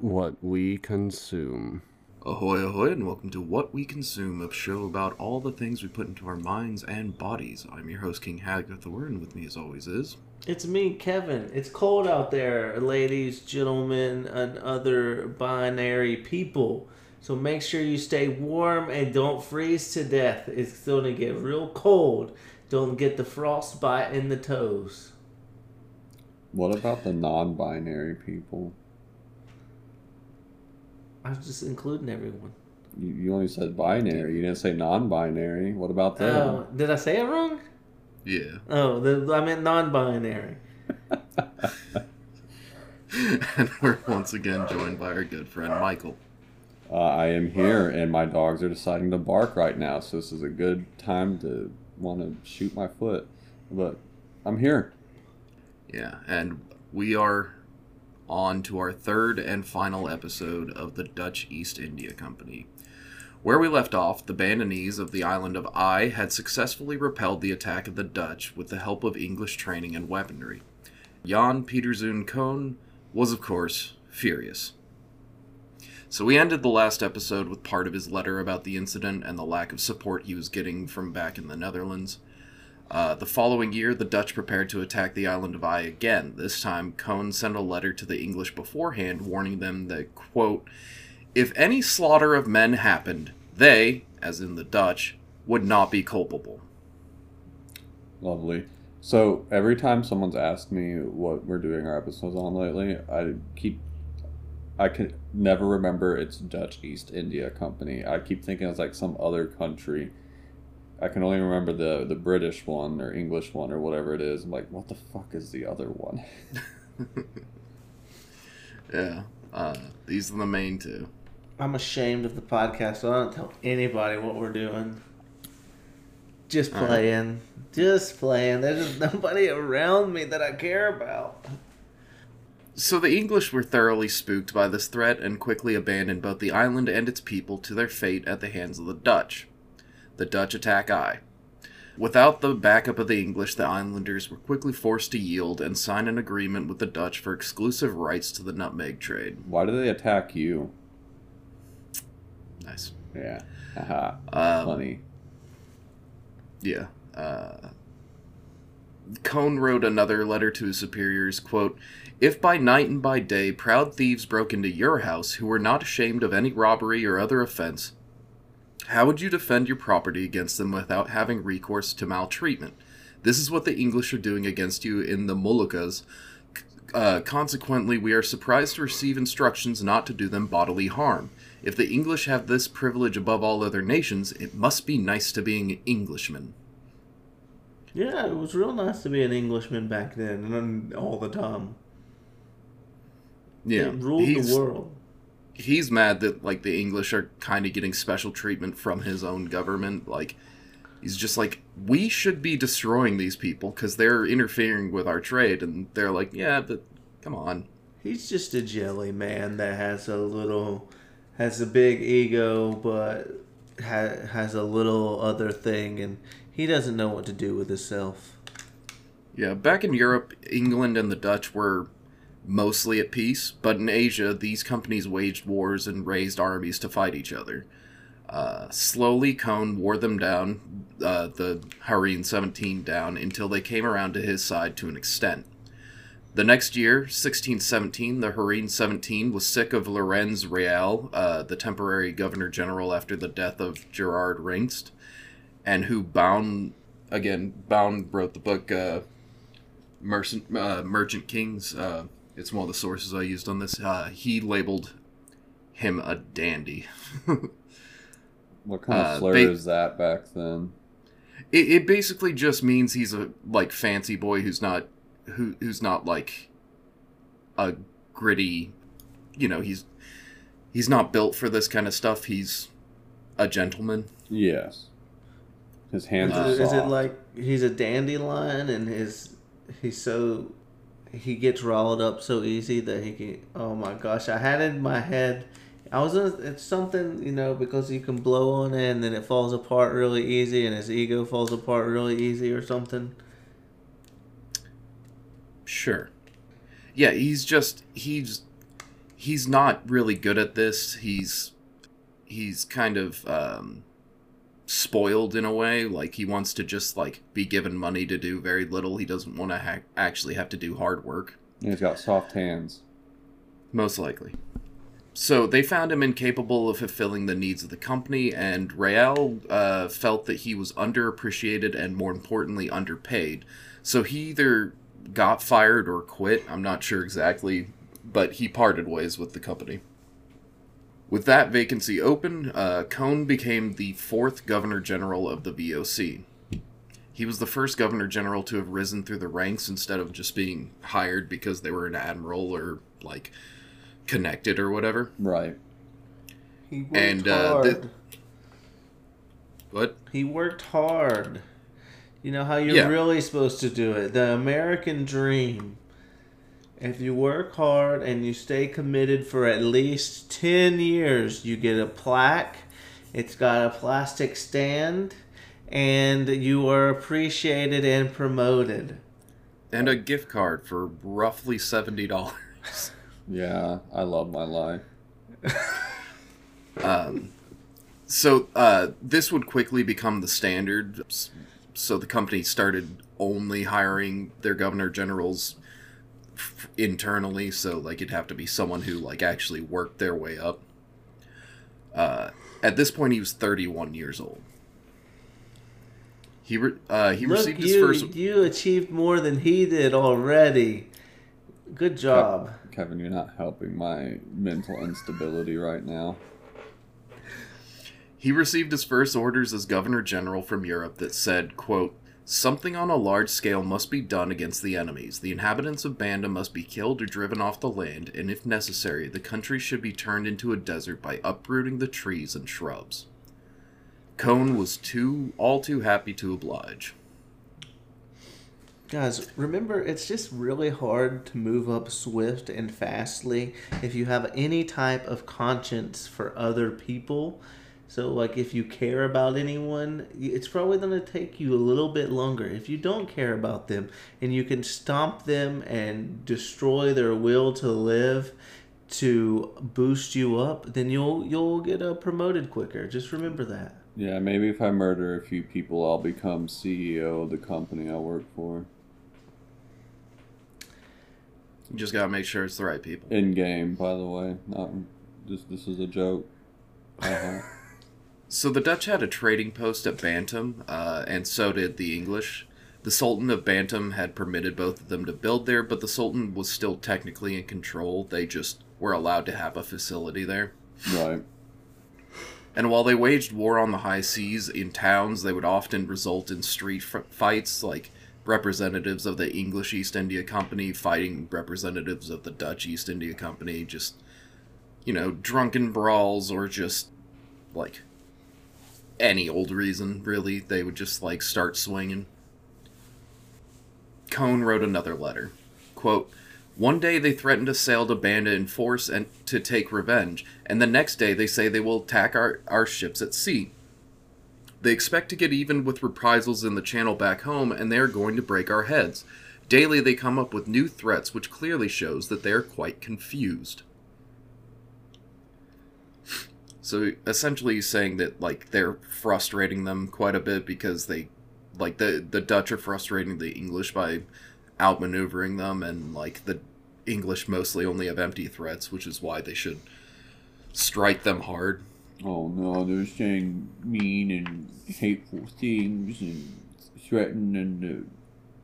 What we consume. Ahoy, ahoy, and welcome to What We Consume, a show about all the things we put into our minds and bodies. I'm your host, King Hag of the Word, and with me as always is... It's me, Kevin. It's cold out there, ladies, gentlemen, and other binary people. So make sure you stay warm and don't freeze to death. It's still going to get real cold. Don't get the frostbite in the toes. What about the non-binary people? I was just including everyone. You only said binary. You didn't say non-binary. What about that? Oh, did I say it wrong? Yeah. Oh, I meant non-binary. And we're once again joined by our good friend Michael. I am here, and my dogs are deciding to bark right now, so this is a good time to want to shoot my foot. But I'm here. Yeah, and we are... on to our third and final episode of the Dutch East India Company. Where we left off, the Bandanese of the island of Ai had successfully repelled the attack of the Dutch with the help of English training and weaponry. Jan Pieterszoon Koen was, of course, furious. So we ended the last episode with part of his letter about the incident and the lack of support he was getting from back in the Netherlands. The following year, the Dutch prepared to attack the island of Ai again. This time, Koen sent a letter to the English beforehand warning them that, quote, if any slaughter of men happened, they, as in the Dutch, would not be culpable. Lovely. So, every time someone's asked me what we're doing our episodes on lately, I can never remember it's Dutch East India Company. I keep thinking it's like some other country. I can only remember the British one or English one or whatever it is. I'm like, what the fuck is the other one? Yeah. These are the main two. I'm ashamed of the podcast, so I don't tell anybody what we're doing. Just playing. Just playing. There's just nobody around me that I care about. So the English were thoroughly spooked by this threat and quickly abandoned both the island and its people to their fate at the hands of the Dutch. The Dutch attack Ai. Without the backup of the English, the islanders were quickly forced to yield and sign an agreement with the Dutch for exclusive rights to the nutmeg trade. Why do they attack you? Nice. Yeah. Haha. Funny. Yeah. Koen wrote another letter to his superiors, quote, if by night and by day proud thieves broke into your house who were not ashamed of any robbery or other offense, how would you defend your property against them without having recourse to maltreatment? This is what the English are doing against you in the Moluccas. Consequently, we are surprised to receive instructions not to do them bodily harm. If the English have this privilege above all other nations, it must be nice to being an Englishman. Yeah, it was real nice to be an Englishman back then and all the time. Yeah, it ruled the world. He's mad that, like, the English are kind of getting special treatment from his own government. Like, he's just like, we should be destroying these people because they're interfering with our trade. And they're like, yeah, but come on. He's just a jelly man that has a big ego, but has a little other thing. And he doesn't know what to do with himself. Yeah, back in Europe, England and the Dutch were... mostly at peace, but in Asia, these companies waged wars and raised armies to fight each other. Slowly, Koen wore them down, the Heren 17 down, until they came around to his side to an extent. The next year, 1617, the Heren 17 was sick of Lorenz Real, the temporary governor-general after the death of Gerard Ringst, and who Baun wrote the book Merchant Kings, it's one of the sources I used on this. He labeled him a dandy. What kind of slur is that back then? It basically just means he's a fancy boy who's not like a gritty. You know, he's not built for this kind of stuff. He's a gentleman. Yes. His hands are soft. Is it like he's a dandelion and he gets riled up so easy that he can... Oh my gosh, I had it in my head. It's something, you know, because you can blow on it and then it falls apart really easy and his ego falls apart really easy or something. Sure. Yeah, he's just... He's he's not really good at this. He's kind of spoiled in a way. Like, he wants to just, like, be given money to do very little. He doesn't want to actually have to do hard work. He's got soft hands. Most likely. So they found him incapable of fulfilling the needs of the company, and Real felt that he was underappreciated and, more importantly, underpaid. So he either got fired or quit. I'm not sure exactly, but he parted ways with the company. With that vacancy open, Koen became the fourth Governor-General of the VOC. He was the first Governor-General to have risen through the ranks instead of just being hired because they were an admiral or, like, connected or whatever. Right. He worked hard. What? He worked hard. You know how you're really supposed to do it. The American dream. If you work hard and you stay committed for at least 10 years, you get a plaque. It's got a plastic stand, and you are appreciated and promoted. And a gift card for roughly $70. Yeah, I love my life. So this would quickly become the standard. So the company started only hiring their governor generals internally, so like it'd have to be someone who like actually worked their way up. At this point, he was 31 years old. He received his first. You achieved more than he did already. Good job, Kevin. You're not helping my mental instability right now. He received his first orders as governor general from Europe that said, quote, "Something on a large scale must be done against the enemies. The inhabitants of Banda must be killed or driven off the land, and if necessary, the country should be turned into a desert by uprooting the trees and shrubs." Koen was all too happy to oblige. Guys, remember, it's just really hard to move up swift and fastly if you have any type of conscience for other people. So, like, if you care about anyone, it's probably going to take you a little bit longer. If you don't care about them and you can stomp them and destroy their will to live to boost you up, then you'll get promoted quicker. Just remember that. Yeah, maybe if I murder a few people, I'll become CEO of the company I work for. You just got to make sure it's the right people. In game, by the way. Not just, this is a joke. Uh-huh. So the Dutch had a trading post at Bantam, and so did the English. The Sultan of Bantam had permitted both of them to build there, but the Sultan was still technically in control. They just were allowed to have a facility there. Right. And while they waged war on the high seas in towns, they would often result in street fights, like representatives of the English East India Company fighting representatives of the Dutch East India Company, just, you know, drunken brawls or just, like, any old reason, really. They would just, like, start swinging. Koen wrote another letter. Quote, "One day they threaten to sail to Banda in force and to take revenge, and the next day they say they will attack our ships at sea. They expect to get even with reprisals in the channel back home, and they are going to break our heads. Daily they come up with new threats, which clearly shows that they are quite confused." So essentially he's saying that, like, they're frustrating them quite a bit because they, like, the Dutch are frustrating the English by outmaneuvering them, and, like, the English mostly only have empty threats, which is why they should strike them hard. Oh, no, they're saying mean and hateful things and threatening to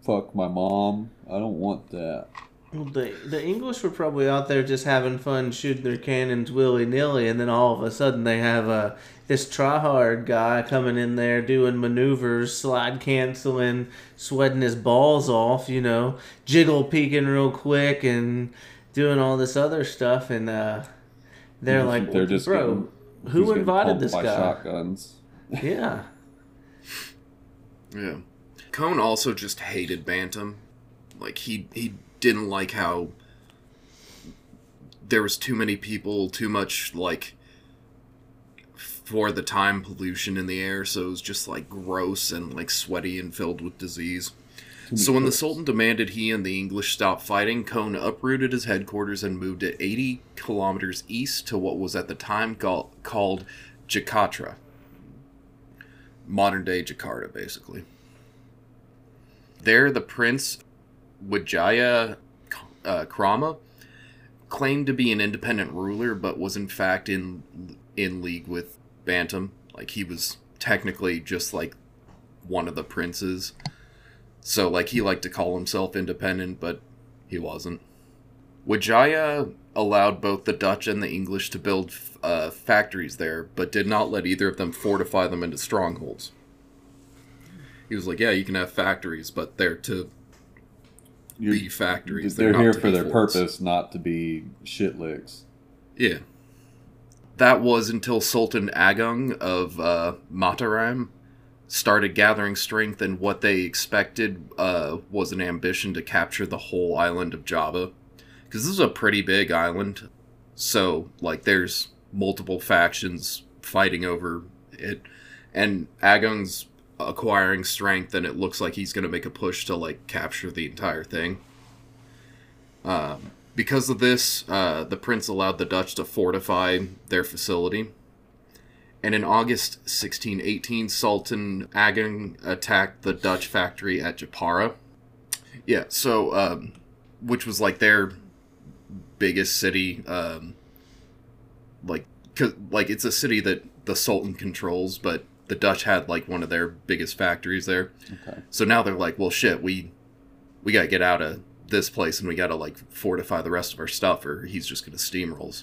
fuck my mom. I don't want that. Well, the English were probably out there just having fun shooting their cannons willy-nilly, and then all of a sudden they have this try-hard guy coming in there doing maneuvers, slide canceling, sweating his balls off, you know, jiggle peeking real quick and doing all this other stuff, and they're like, they're just bro, who invited this guy? Shotguns. Yeah. Yeah. Koen also just hated Bantam. Like, he didn't like how there was too many people, too much, like, for the time, pollution in the air, so it was just, like, gross and, like, sweaty and filled with disease. So when the Sultan demanded he and the English stop fighting, Koen uprooted his headquarters and moved it 80 kilometers east to what was at the time called Jakatra. Modern-day Jakarta, basically. There, the prince Wijaya Krama claimed to be an independent ruler, but was in fact in league with Bantam. Like, he was technically just, like, one of the princes. So, like, he liked to call himself independent, but he wasn't. Wijaya allowed both the Dutch and the English to build factories there, but did not let either of them fortify them into strongholds. He was like, yeah, you can have factories, but they're to be factories. They're here for their purpose, not to be shit licks. Yeah. That was until Sultan Agung of Mataram started gathering strength, and what they expected was an ambition to capture the whole island of Java. Because this is a pretty big island, so, like, there's multiple factions fighting over it, and Agung's acquiring strength, and it looks like he's going to make a push to, like, capture the entire thing. Because of this, the prince allowed the Dutch to fortify their facility, and in August 1618, Sultan Agung attacked the Dutch factory at Japara. Yeah, so, which was, like, their biggest city, like it's a city that the Sultan controls, but the Dutch had, like, one of their biggest factories there. Okay. So now they're like, well, shit, we gotta get out of this place, and we gotta, like, fortify the rest of our stuff, or he's just gonna steamroll.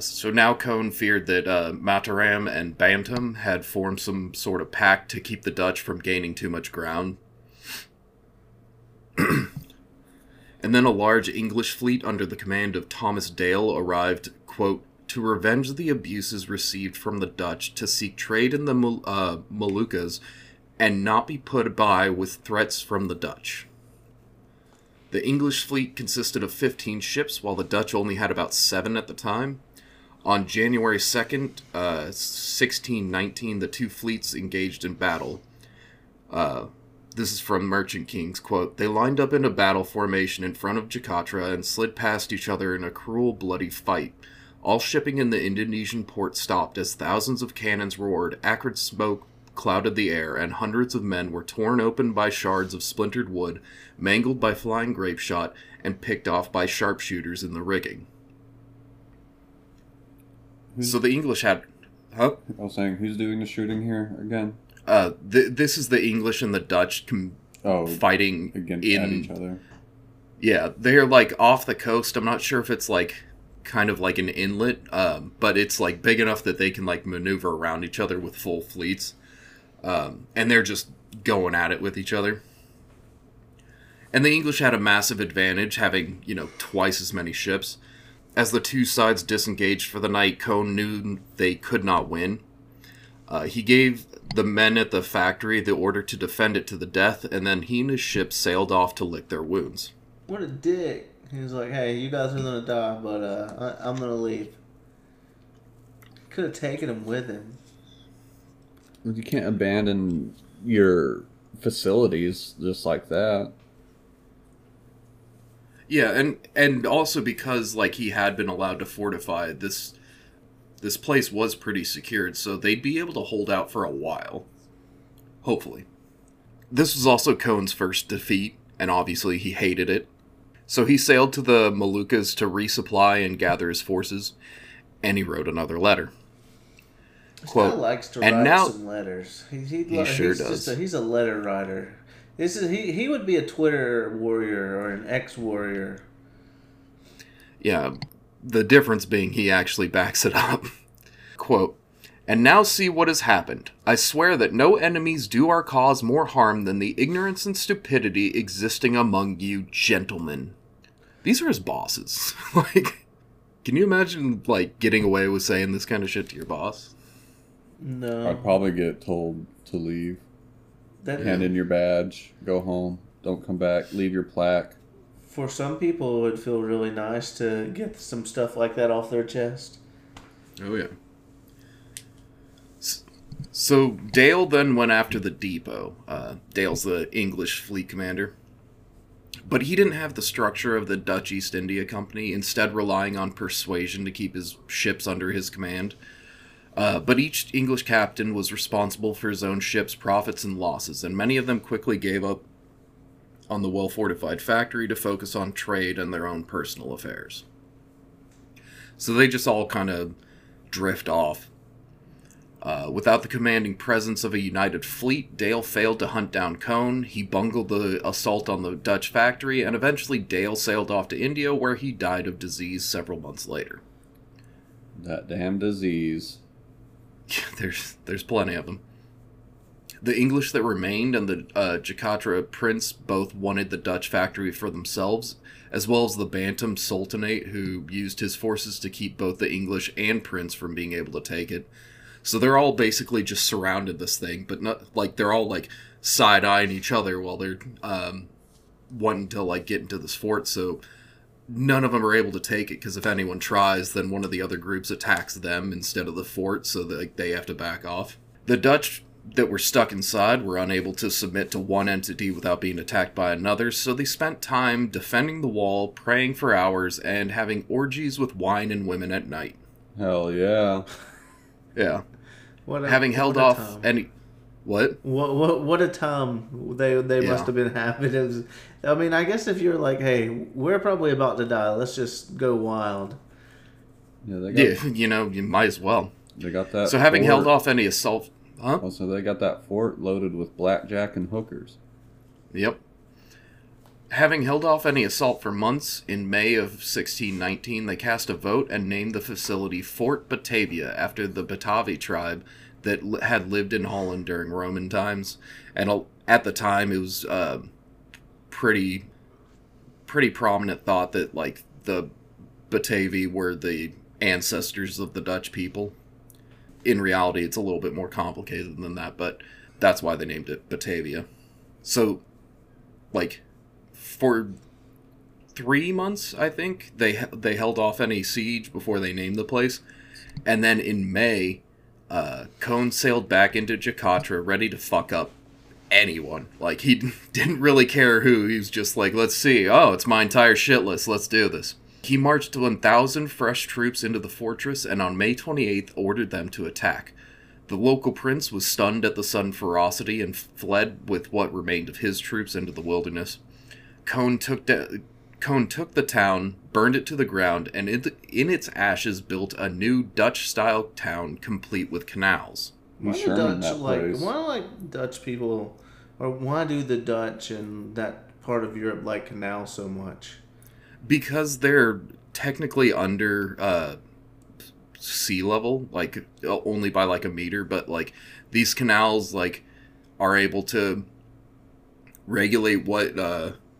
So now Koen feared that Mataram and Bantam had formed some sort of pact to keep the Dutch from gaining too much ground. And then a large English fleet under the command of Thomas Dale arrived, quote, to revenge the abuses received from the Dutch, to seek trade in the Moluccas, and not be put by with threats from the Dutch. The English fleet consisted of 15 ships, while the Dutch only had about 7 at the time. On January 2nd, 1619, the two fleets engaged in battle. This is from Merchant Kings, quote, they lined up in a battle formation in front of Jakatra and slid past each other in a cruel, bloody fight. All shipping in the Indonesian port stopped as thousands of cannons roared, acrid smoke clouded the air, and hundreds of men were torn open by shards of splintered wood, mangled by flying grape shot, and picked off by sharpshooters in the rigging. Who's, so the English had... Huh? I was saying, who's doing the shooting here again? This is the English and the Dutch fighting at each other. Yeah, they're, like, off the coast. I'm not sure if it's, like, kind of like an inlet, but it's, like, big enough that they can, like, maneuver around each other with full fleets. And they're just going at it with each other. And the English had a massive advantage, having, you know, twice as many ships. As the two sides disengaged for the night, Koen knew they could not win. He gave the men at the factory the order to defend it to the death, and then he and his ship sailed off to lick their wounds. What a dick. He was like, hey, you guys are going to die, but I'm going to leave. Could have taken him with him. You can't abandon your facilities just like that. Yeah, and also because, like, he had been allowed to fortify, this place was pretty secured, so they'd be able to hold out for a while. Hopefully. This was also Koen's first defeat, and obviously he hated it. So he sailed to the Moluccas to resupply and gather his forces, and he wrote another letter. Quote, likes to write some letters. He sure does. He's a letter writer. This is he would be a Twitter warrior or an ex-warrior. Yeah, the difference being he actually backs it up. Quote, and now see what has happened. I swear that no enemies do our cause more harm than the ignorance and stupidity existing among you gentlemen. These are his bosses. Like, can you imagine, like, getting away with saying this kind of shit to your boss? No. I'd probably get told to leave. Hand in your badge. Go home. Don't come back. Leave your plaque. For some people, it would feel really nice to get some stuff like that off their chest. Oh, yeah. So Dale then went after the depot. Dale's the English fleet commander. But he didn't have the structure of the Dutch East India Company, instead relying on persuasion to keep his ships under his command. But each English captain was responsible for his own ship's profits and losses, and many of them quickly gave up on the well-fortified factory to focus on trade and their own personal affairs. So they just all kind of drift off. Without the commanding presence of a united fleet, Dale failed to hunt down Koen. He bungled the assault on the Dutch factory, and eventually Dale sailed off to India, where he died of disease several months later. That damn disease. Yeah, there's plenty of them. The English that remained and the Jakatra prince both wanted the Dutch factory for themselves, as well as the Bantam Sultanate, who used his forces to keep both the English and prince from being able to take it. So they're all basically just surrounded this thing, but not like they're all like side-eyeing each other while they're wanting to like get into this fort. So none of them are able to take it, because if anyone tries, then one of the other groups attacks them instead of the fort, so that, like, they have to back off. The Dutch that were stuck inside were unable to submit to one entity without being attacked by another, so they spent time defending the wall, praying for hours, and having orgies with wine and women at night. Hell yeah. Yeah. What a time they must have been having. It was, I mean, I guess if you're like, hey, we're probably about to die, let's just go wild. Yeah, you might as well. They got that. So having held off any assault, huh? Also, they got that fort loaded with blackjack and hookers. Yep. Having held off any assault for months, in May of 1619, they cast a vote and named the facility Fort Batavia after the Batavi tribe that had lived in Holland during Roman times. And at the time, it was pretty prominent thought that, like, the Batavi were the ancestors of the Dutch people. In reality, it's a little bit more complicated than that, but that's why they named it Batavia. So, like, for 3 months, I think, they held off any siege before they named the place. And then in May, Koen sailed back into Jakatra, ready to fuck up anyone. Like, he didn't really care who. He was just like, let's see. Oh, it's my entire shit list. Let's do this. He marched 1,000 fresh troops into the fortress, and on May 28th ordered them to attack. The local prince was stunned at the sudden ferocity and fled with what remained of his troops into the wilderness. Koen took the town, burned it to the ground, and in its ashes built a new Dutch-style town complete with canals. Why do the Dutch in that part of Europe like canals so much? Because they're technically under sea level, like only by like a meter, but like these canals like are able to regulate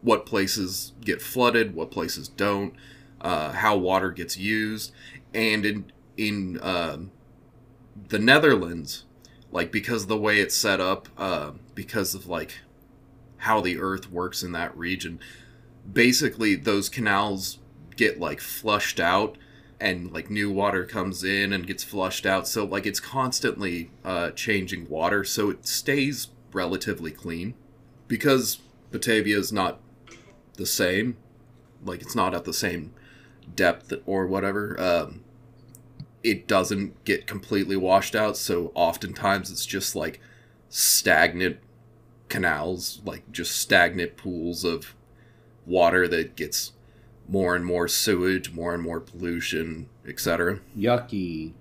what places get flooded, what places don't, how water gets used. And in the Netherlands, like, because of the way it's set up, because of like how the earth works in that region, basically those canals get like flushed out, and like new water comes in and gets flushed out. So like it's constantly changing water, so it stays relatively clean. Because Batavia is not the same, like it's not at the same depth or whatever, it doesn't get completely washed out, so oftentimes it's just like stagnant canals, like just stagnant pools of water that gets more and more sewage, more and more pollution, etc. Yucky.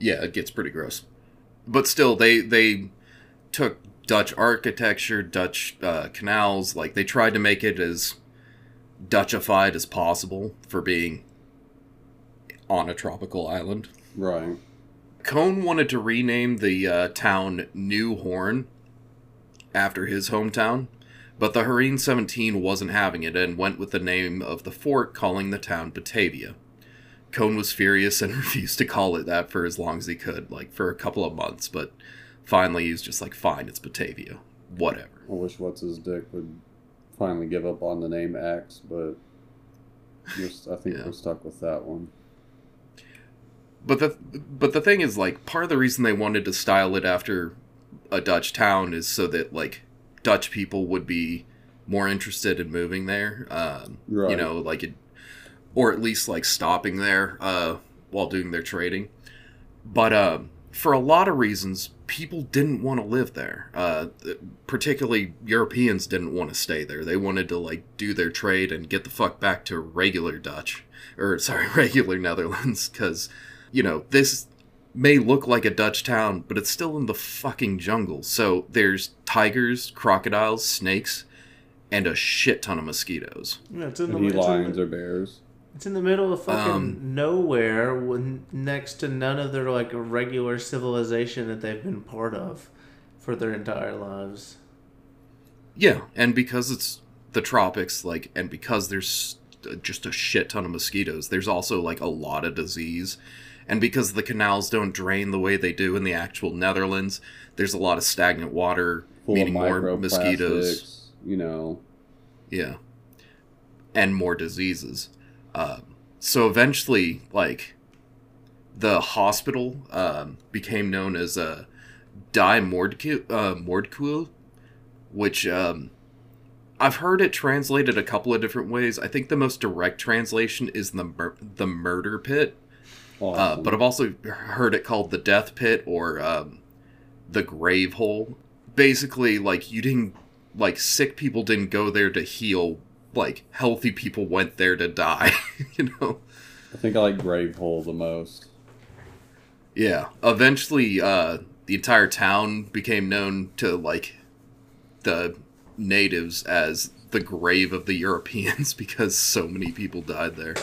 Yeah, it gets pretty gross. But still, they took Dutch architecture, Dutch canals, like they tried to make it as Dutchified as possible for being on a tropical island. Right. Koen wanted to rename the town New Horn after his hometown, but the Heren 17 wasn't having it and went with the name of the fort, calling the town Batavia. Koen was furious and refused to call it that for as long as he could, like for a couple of months, but finally, he was just like, fine, it's Batavia. Whatever. I wish What's-His-Dick would finally give up on the name X, but I think we're stuck with that one. But the thing is, like, part of the reason they wanted to style it after a Dutch town is so that, like, Dutch people would be more interested in moving there. Right. You know, like, it, or at least, like, stopping there while doing their trading. But for a lot of reasons, people didn't want to live there. Particularly Europeans didn't want to stay there. They wanted to, like, do their trade and get the fuck back to regular Dutch. Or, sorry, regular Netherlands, because... You know, this may look like a Dutch town, but it's still in the fucking jungle. So there's tigers, crocodiles, snakes, and a shit ton of mosquitoes. Yeah, it's in the, lions or bears. It's in the middle of fucking nowhere, when, next to none of their, like, regular civilization that they've been part of for their entire lives. Yeah, and because it's the tropics, like, and because there's just a shit ton of mosquitoes, there's also, like, a lot of disease. And because the canals don't drain the way they do in the actual Netherlands, there's a lot of stagnant water, meaning more mosquitoes. You know. Yeah. And more diseases. So eventually, like, the hospital became known as Die Moordkuil, which I've heard it translated a couple of different ways. I think the most direct translation is the murder pit. Awesome. But I've also heard it called the death pit or the grave hole. Basically, like, you didn't, like, sick people didn't go there to heal. Like, healthy people went there to die, you know? I think I like grave hole the most. Yeah. Eventually, the entire town became known to, like, the natives as the grave of the Europeans because so many people died there.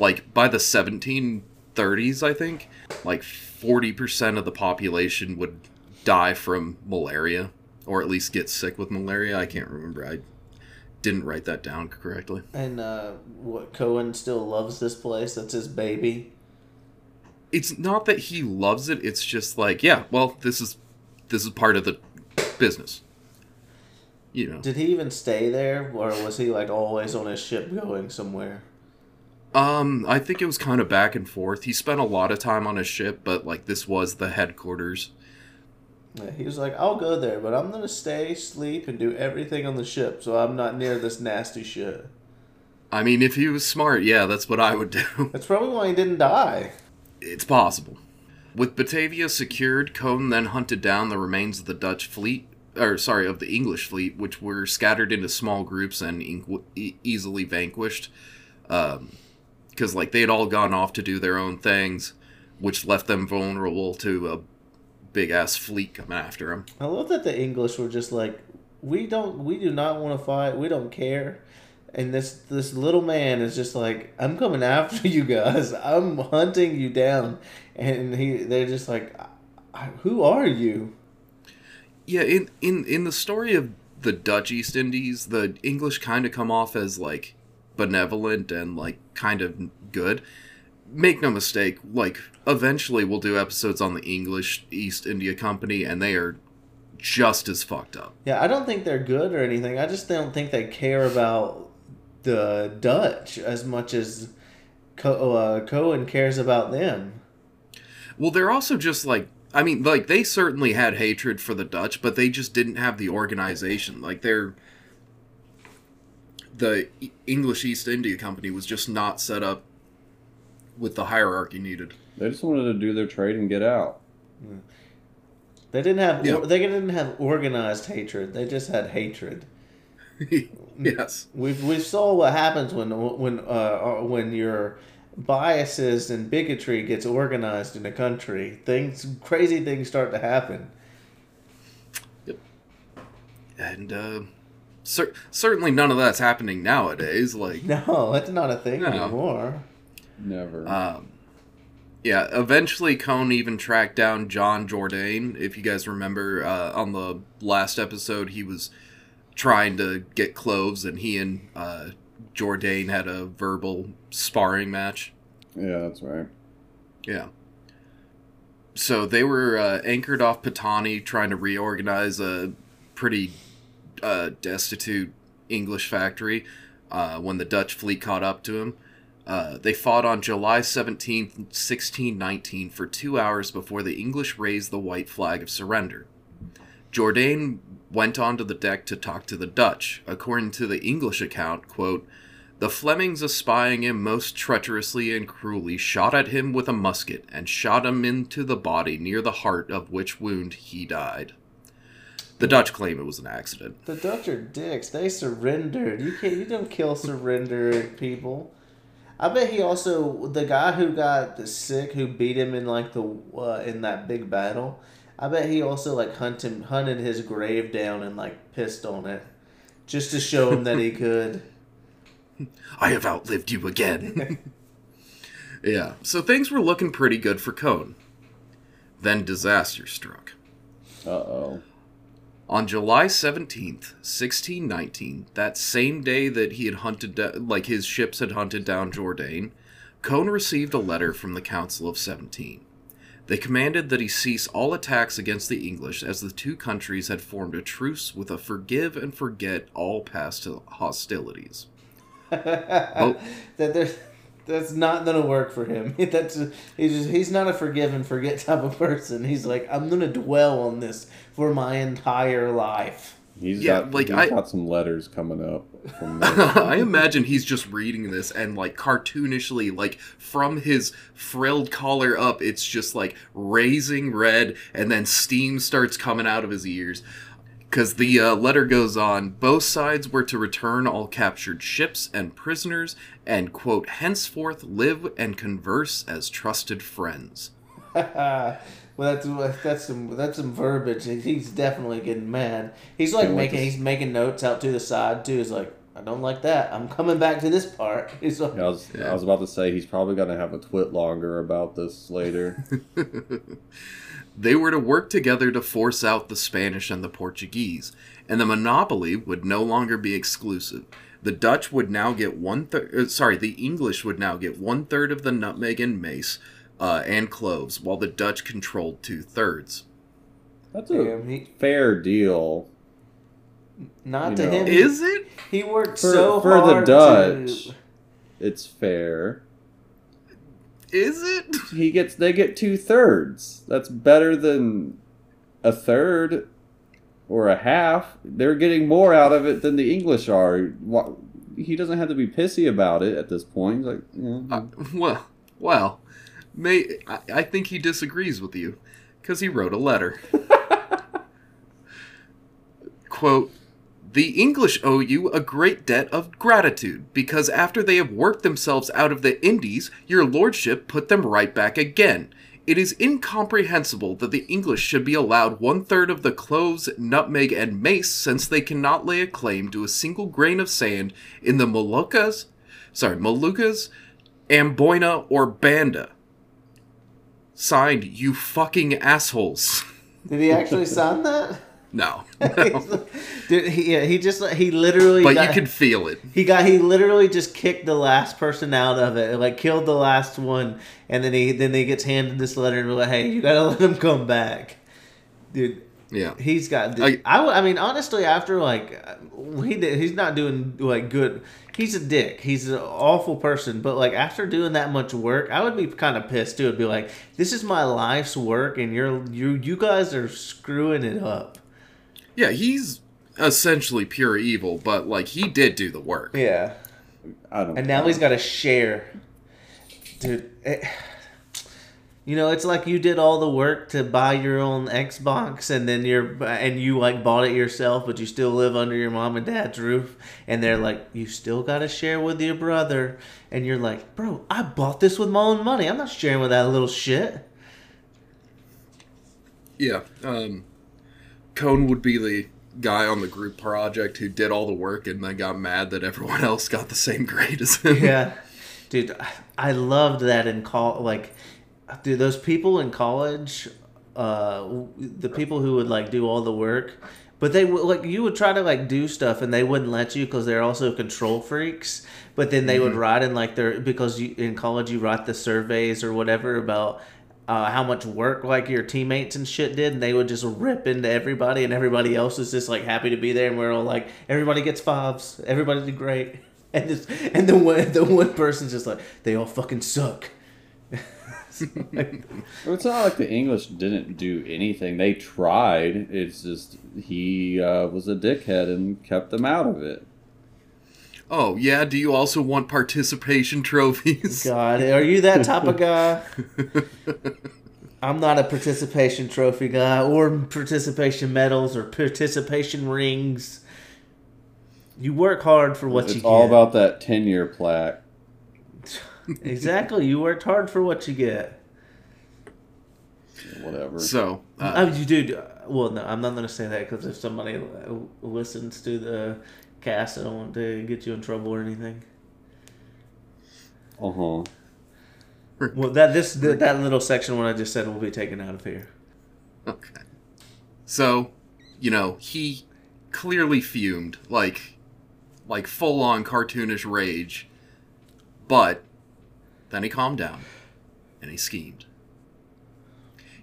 Like, by the 1730s, I think, like, 40% of the population would die from malaria, or at least get sick with malaria. I can't remember. I didn't write that down correctly. And, what, Cohen still loves this place? That's his baby? It's not that he loves it, it's just like, yeah, well, this is part of the business. You know. Did he even stay there, or was he, like, always on his ship going somewhere? I think it was kind of back and forth. He spent a lot of time on his ship, but, like, this was the headquarters. Yeah, he was like, I'll go there, but I'm going to stay, sleep, and do everything on the ship, so I'm not near this nasty shit. I mean, if he was smart, yeah, that's what I would do. That's probably why he didn't die. It's possible. With Batavia secured, Koen then hunted down the remains of the Dutch fleet, of the English fleet, which were scattered into small groups and easily vanquished. Because, like, they had all gone off to do their own things, which left them vulnerable to a big-ass fleet coming after them. I love that the English were just like, we do not want to fight, we don't care. And this little man is just like, I'm coming after you guys, I'm hunting you down. And they're just like, who are you? Yeah, in the story of the Dutch East Indies, the English kind of come off as, like, benevolent and, like, kind of good. Make no mistake, like, eventually we'll do episodes on the English East India Company, and they are just as fucked up. Yeah, I don't think they're good or anything. I just don't think they care about the Dutch as much as Cohen cares about them. Well, they're also just, like, I mean, like, they certainly had hatred for the Dutch, but they just didn't have the organization. Like, the English East India Company was just not set up with the hierarchy needed. They just wanted to do their trade and get out. Yeah. They didn't have they didn't have organized hatred. They just had hatred. Yes. We saw what happens when your biases and bigotry gets organized in a country. Crazy things start to happen. Yep. And certainly none of that's happening nowadays. Like, no, that's not a thing anymore. Never. Yeah, eventually Koen even tracked down John Jourdain. If you guys remember, on the last episode, he was trying to get cloves, and he and Jourdain had a verbal sparring match. Yeah, that's right. Yeah. So they were anchored off Patani, trying to reorganize a pretty... destitute English factory when the Dutch fleet caught up to him. They fought on July 17, 1619 for 2 hours before the English raised the white flag of surrender. Jourdain went onto the deck to talk to the Dutch. According to the English account, quote, "The Flemings, espying him most treacherously and cruelly, shot at him with a musket, and shot him into the body near the heart, of which wound he died." The Dutch claim it was an accident. The Dutch are dicks. They surrendered. You don't kill surrendering people. I bet he also, the guy who got sick, who beat him in like the in that big battle, I bet he also like hunted his grave down and like pissed on it, just to show him that he could. I have outlived you again. Yeah, so things were looking pretty good for Koen. Then disaster struck. Uh-oh. On July 17th, 1619, that same day that he had hunted his ships had hunted down Jourdain, Koen received a letter from the Council of 17. They commanded that he cease all attacks against the English, as the two countries had formed a truce with a forgive and forget all past hostilities. That's not gonna work for him. He's not a forgive and forget type of person. He's like, I'm gonna dwell on this for my entire life. He's got some letters coming up from I imagine he's just reading this and like cartoonishly, like from his frilled collar up, it's just like raising red, and then steam starts coming out of his ears. Because the letter goes on, both sides were to return all captured ships and prisoners and, quote, henceforth live and converse as trusted friends. Well, that's some verbiage. He's definitely getting mad. He's like making notes out to the side too. He's like, I don't like that. I'm coming back to this part. He's like, I was about to say he's probably going to have a twit longer about this later. They were to work together to force out the Spanish and the Portuguese, and the monopoly would no longer be exclusive. The Dutch would now get the English would now get 1/3 of the nutmeg and mace and cloves, while the Dutch controlled 2/3. That's a fair deal. Not to him, is it? He worked so hard for the Dutch. It's fair. Is it? They get 2/3. That's better than 1/3 or 1/2. They're getting more out of it than the English are. He doesn't have to be pissy about it at this point. He's like, I think he disagrees with you because he wrote a letter. Quote, "The English owe you a great debt of gratitude, because after they have worked themselves out of the Indies, your lordship put them right back again. It is incomprehensible that the English should be allowed 1/3 of the cloves, nutmeg, and mace, since they cannot lay a claim to a single grain of sand in the Moluccas, Amboina, or Banda. Signed, you fucking assholes." Did he actually sign that? No. Dude, he literally. But you can feel it. He literally just kicked the last person out of it, like killed the last one, and then he gets handed this letter and be like, "Hey, you gotta let him come back, dude." Yeah. He's got. Dude, I mean, honestly, after like he's not doing like good. He's a dick. He's an awful person. But like after doing that much work, I would be kind of pissed too. I'd be like, "This is my life's work, and you guys are screwing it up." Yeah, he's essentially pure evil, but, like, he did do the work. Yeah. Now he's got to share. Dude, it's like you did all the work to buy your own Xbox, and then you bought it yourself, but you still live under your mom and dad's roof, and they're like, you still got to share with your brother, and you're like, bro, I bought this with my own money. I'm not sharing with that little shit. Yeah, Koen would be the guy on the group project who did all the work and then got mad that everyone else got the same grade as him. Yeah. Dude, I loved that in college. Like, dude, those people in college, the people who would, like, do all the work, but they would, like, you would try to, like, do stuff and they wouldn't let you because they're also control freaks, but then they would write in, like, because in college you write the surveys or whatever about how much work like your teammates and shit did, and they would just rip into everybody, and everybody else is just like happy to be there, and we're all like, everybody gets 5s, everybody did great. And this, and the one person's just like, they all fucking suck. It's not like the English didn't do anything. They tried. It's just he was a dickhead and kept them out of it. Oh, yeah? Do you also want participation trophies? God, are you that type of guy? I'm not a participation trophy guy, or participation medals, or participation rings. You work hard for what you get. It's all about that 10-year plaque. Exactly. You worked hard for what you get. Whatever. So, well, no, I'm not going to say that, because if somebody listens to the cast, I don't want to get you in trouble or anything. Uh-huh. Well, that little section what I just said will be taken out of here. Okay. So, he clearly fumed, like full-on cartoonish rage, but then he calmed down, and he schemed.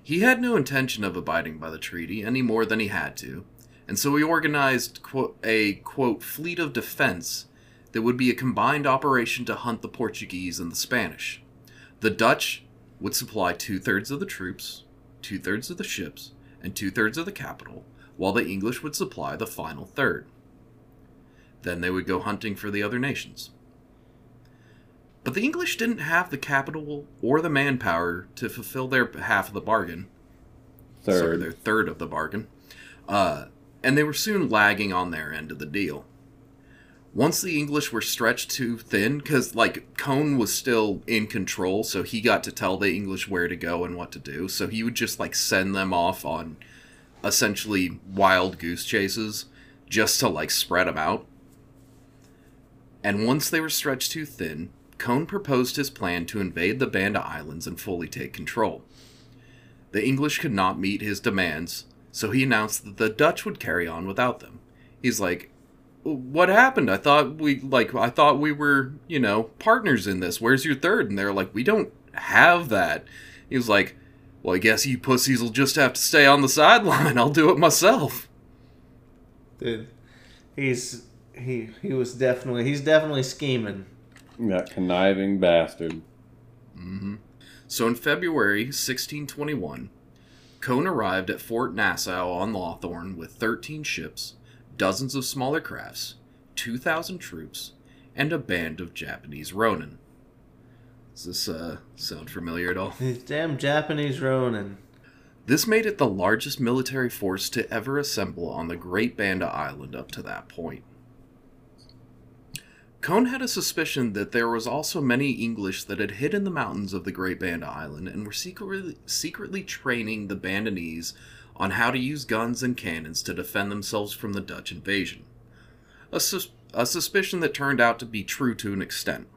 He had no intention of abiding by the treaty any more than he had to, and so he organized a, quote, fleet of defense that would be a combined operation to hunt the Portuguese and the Spanish. The Dutch would supply 2/3 of the troops, 2/3 of the ships, and 2/3 of the capital, while the English would supply the final 1/3. Then they would go hunting for the other nations. But the English didn't have the capital or the manpower to fulfill their half of the bargain. Their 1/3 of the bargain. And they were soon lagging on their end of the deal. Once the English were stretched too thin, because, Koen was still in control, so he got to tell the English where to go and what to do, so he would just, send them off on essentially wild goose chases just to, spread them out. And once they were stretched too thin, Koen proposed his plan to invade the Banda Islands and fully take control. The English could not meet his demands, so he announced that the Dutch would carry on without them. He's like, what happened? I thought we were, partners in this. Where's your 1/3? And they're like, we don't have that. He was like, well, I guess you pussies will just have to stay on the sideline. I'll do it myself. Dude, he's definitely scheming. That conniving bastard. Mm-hmm. So in February 1621, Koen arrived at Fort Nassau on Lawthorn with 13 ships, dozens of smaller crafts, 2,000 troops, and a band of Japanese ronin. Does this sound familiar at all? These damn Japanese ronin. This made it the largest military force to ever assemble on the Great Banda Island up to that point. Koen had a suspicion that there was also many English that had hid in the mountains of the Great Banda Island and were secretly training the Bandanese on how to use guns and cannons to defend themselves from the Dutch invasion. A suspicion that turned out to be true to an extent.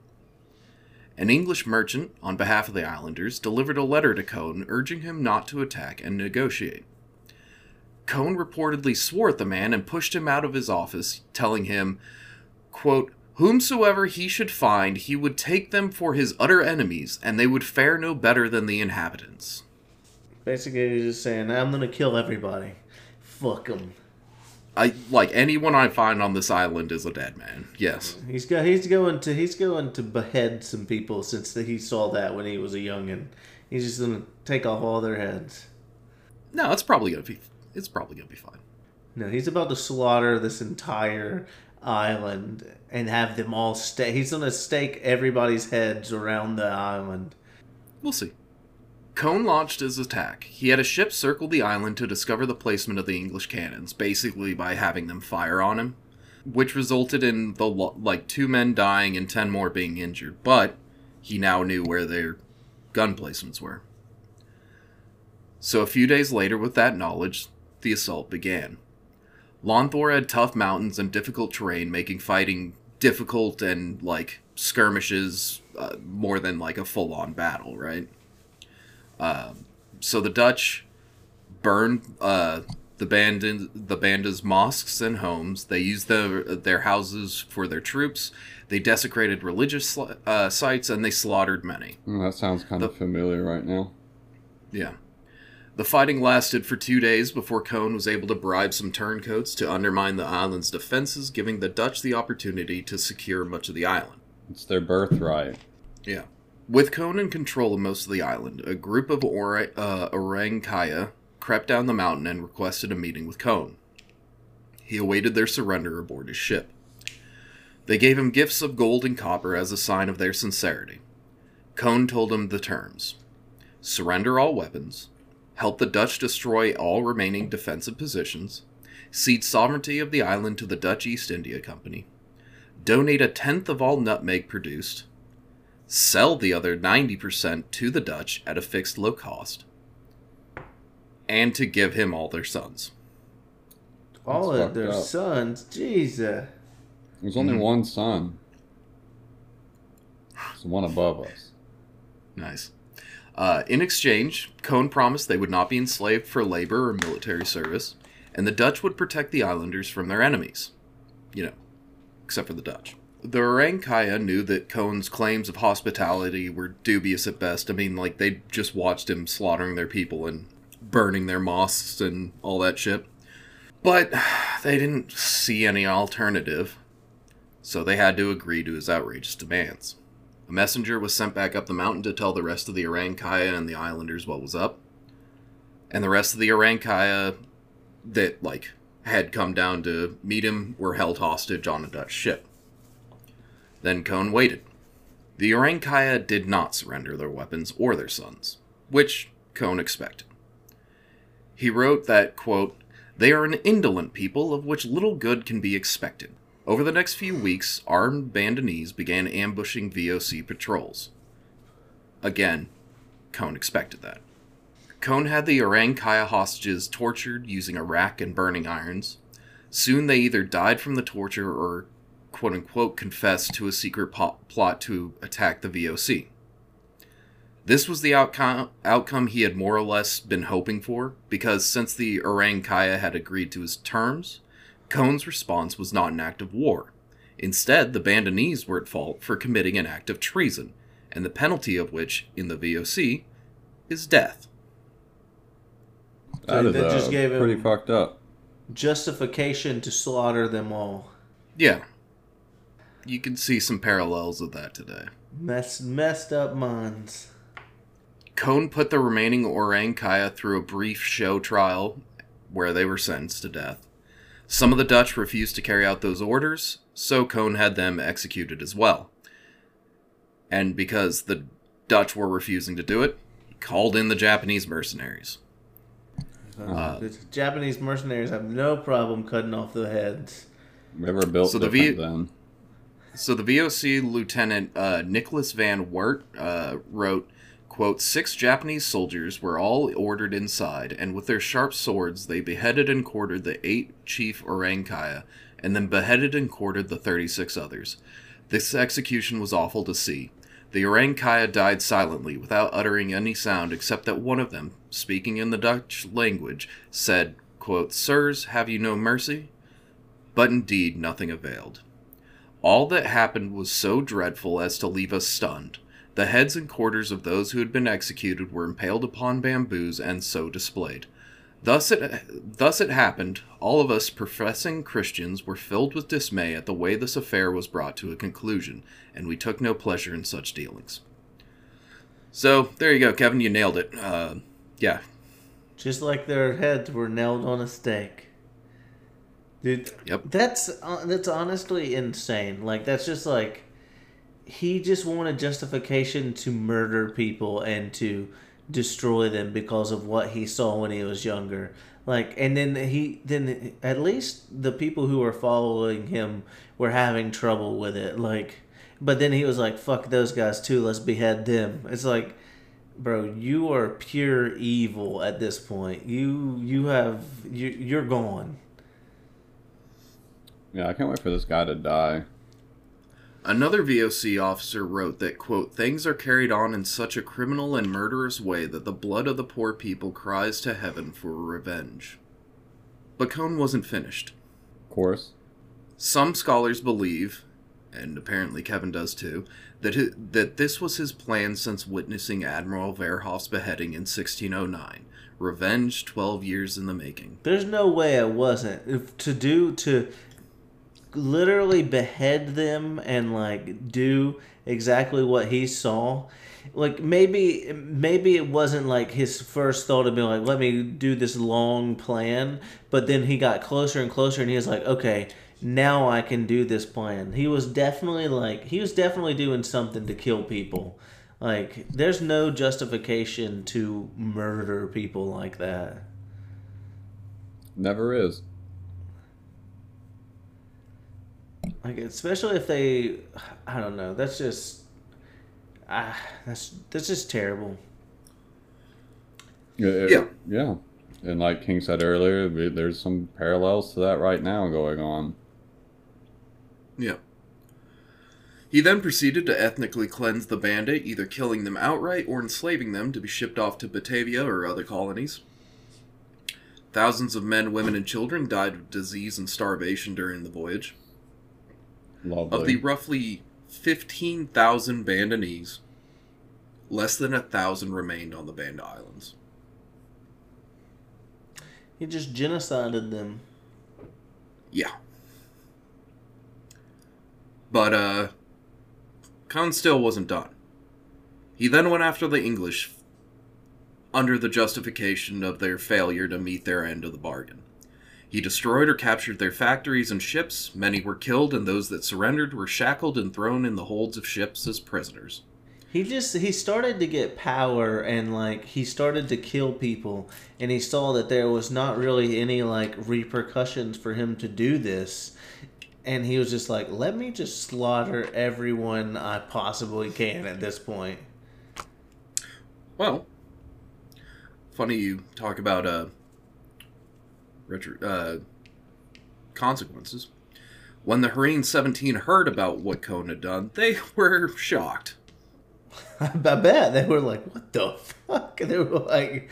An English merchant, on behalf of the islanders, delivered a letter to Koen urging him not to attack and negotiate. Koen reportedly swore at the man and pushed him out of his office, telling him, quote, whomsoever he should find, he would take them for his utter enemies, and they would fare no better than the inhabitants. Basically, he's just saying, I'm going to kill everybody. Fuck them. Anyone I find on this island is a dead man. Yes. He's going to behead some people since he saw that when he was a youngin'. He's just going to take off all their heads. No, it's probably going to be fine. No, he's about to slaughter this entire island and have them all stay. He's going to stake everybody's heads around the island. We'll see. Koen launched his attack. He had a ship circle the island to discover the placement of the English cannons, basically by having them fire on him, which resulted in 2 men dying and 10 more being injured, but he now knew where their gun placements were. So a few days later, with that knowledge, the assault began. Lonthor had tough mountains and difficult terrain, making fighting difficult and, skirmishes more than, a full-on battle, right? So the Dutch burned the Banda's mosques and homes. They used their houses for their troops. They desecrated religious sites, and they slaughtered many. That sounds kind of familiar right now. Yeah. The fighting lasted for 2 days before Koen was able to bribe some turncoats to undermine the island's defenses, giving the Dutch the opportunity to secure much of the island. It's their birthright. Yeah. With Koen in control of most of the island, a group of Orang Kaya crept down the mountain and requested a meeting with Koen. He awaited their surrender aboard his ship. They gave him gifts of gold and copper as a sign of their sincerity. Koen told him the terms. Surrender all weapons, help the Dutch destroy all remaining defensive positions, cede sovereignty of the island to the Dutch East India Company, donate 1/10 of all nutmeg produced, sell the other 90% to the Dutch at a fixed low cost, and to give him all their sons. All of their sons? Jesus. There's only one son. It's the one above us. Nice. In exchange, Koen promised they would not be enslaved for labor or military service, and the Dutch would protect the islanders from their enemies. You know, except for the Dutch. The Orang Kaya knew that Koen's claims of hospitality were dubious at best. I mean, like, they just watched him slaughtering their people and burning their mosques and all that shit. But they didn't see any alternative, so they had to agree to his outrageous demands. A messenger was sent back up the mountain to tell the rest of the Orang Kaya and the islanders what was up. And the rest of the Orang Kaya that, like, had come down to meet him were held hostage on a Dutch ship. Then Koen waited. The Orang Kaya did not surrender their weapons or their sons, which Koen expected. He wrote that, quote, "They are an indolent people of which little good can be expected." Over the next few weeks, armed Bandanese began ambushing VOC patrols. Again, Koen expected that. Koen had the Orang Kaya hostages tortured using a rack and burning irons. Soon they either died from the torture or, quote-unquote, confessed to a secret plot to attack the VOC. This was the outcome he had more or less been hoping for, because since the Orang Kaya had agreed to his terms, Koen's response was not an act of war. Instead, the Bandanese were at fault for committing an act of treason, and the penalty of which, in the VOC, is death. That just gave him pretty fucked up justification to slaughter them all. Yeah. You can see some parallels of that today. Messed up minds. Koen put the remaining Orang Kaya through a brief show trial where they were sentenced to death. Some of the Dutch refused to carry out those orders, so Koen had them executed as well. And because the Dutch were refusing to do it, he called in the Japanese mercenaries. The Japanese mercenaries have no problem cutting off the heads. Never built so different then. So the VOC Lieutenant Nicholas Van Wert wrote, quote, "6 Japanese soldiers were all ordered inside, and with their sharp swords they beheaded and quartered the 8 chief Orang Kaya, and then beheaded and quartered the 36 others. This execution was awful to see. The Orang Kaya died silently, without uttering any sound, except that one of them, speaking in the Dutch language, said, quote, 'Sirs, have you no mercy?' But indeed nothing availed. All that happened was so dreadful as to leave us stunned. The heads and quarters of those who had been executed were impaled upon bamboos and so displayed. Thus it happened, all of us professing Christians were filled with dismay at the way this affair was brought to a conclusion, and we took no pleasure in such dealings." So, there you go, Kevin, you nailed it. Yeah. Just like their heads were nailed on a stake. Dude, yep. That's honestly insane. Like, that's just like... He just wanted justification to murder people and to destroy them because of what he saw when he was younger. Like, and then at least the people who were following him were having trouble with it. Like, but then he was like, "Fuck those guys too. Let's behead them." It's like, bro, you are pure evil at this point. You're gone. Yeah, I can't wait for this guy to die. Another VOC officer wrote that, quote, "Things are carried on in such a criminal and murderous way that the blood of the poor people cries to heaven for revenge." But Koen wasn't finished. Of course. Some scholars believe and apparently Kevin does too, that this was his plan since witnessing Admiral Verhoff's beheading in 1609. Revenge 12 years in the making. There's no way it wasn't. To literally behead them and like do exactly what he saw. Like maybe it wasn't like his first thought of being like, let me do this long plan, but then he got closer and closer and he was like, okay, now I can do this plan. He was definitely doing something to kill people. Like, there's no justification to murder people like that. Never is. Like, especially if they, I don't know, that's just, that's just terrible. Yeah. And like King said earlier, there's some parallels to that right now going on. Yeah. He then proceeded to ethnically cleanse the Banda, either killing them outright or enslaving them to be shipped off to Batavia or other colonies. Thousands of men, women, and children died of disease and starvation during the voyage. Lovely. Of the roughly 15,000 Bandanese, less than 1,000 remained on the Banda Islands. He just genocided them. Yeah. But, Koen still wasn't done. He then went after the English under the justification of their failure to meet their end of the bargain. He destroyed or captured their factories and ships. Many were killed, and those that surrendered were shackled and thrown in the holds of ships as prisoners. He started to get power, and, like, he started to kill people, and he saw that there was not really any, like, repercussions for him to do this. And he was just like, let me just slaughter everyone I possibly can at this point. Well, funny you talk about consequences. When the Heren 17 heard about what Koen had done, they were shocked. I bet. They were like, what the fuck? They were like...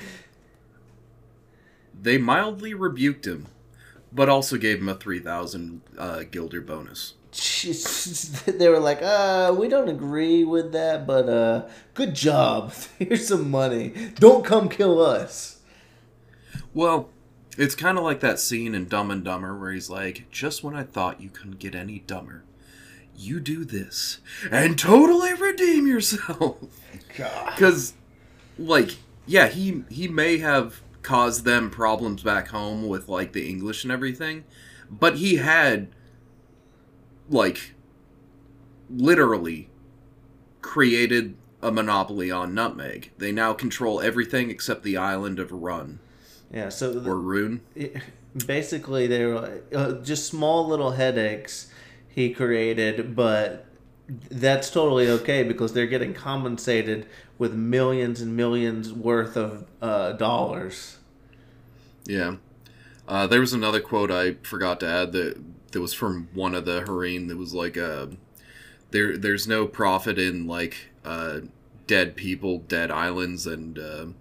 They mildly rebuked him, but also gave him a 3,000 guilder bonus. They were like, we don't agree with that, but good job. Here's some money. Don't come kill us. Well, it's kind of like that scene in Dumb and Dumber where he's like, just when I thought you couldn't get any dumber, you do this and totally redeem yourself. God. Because, like, yeah, he may have caused them problems back home with, like, the English and everything, but he had, like, literally created a monopoly on nutmeg. They now control everything except the island of Run. Yeah, so... or Rune. Basically, they were just small little headaches he created, but that's totally okay because they're getting compensated with millions and millions worth of dollars. Yeah. There was another quote I forgot to add that was from one of the Heren that was like, there's no profit in, like, dead people, dead islands, and,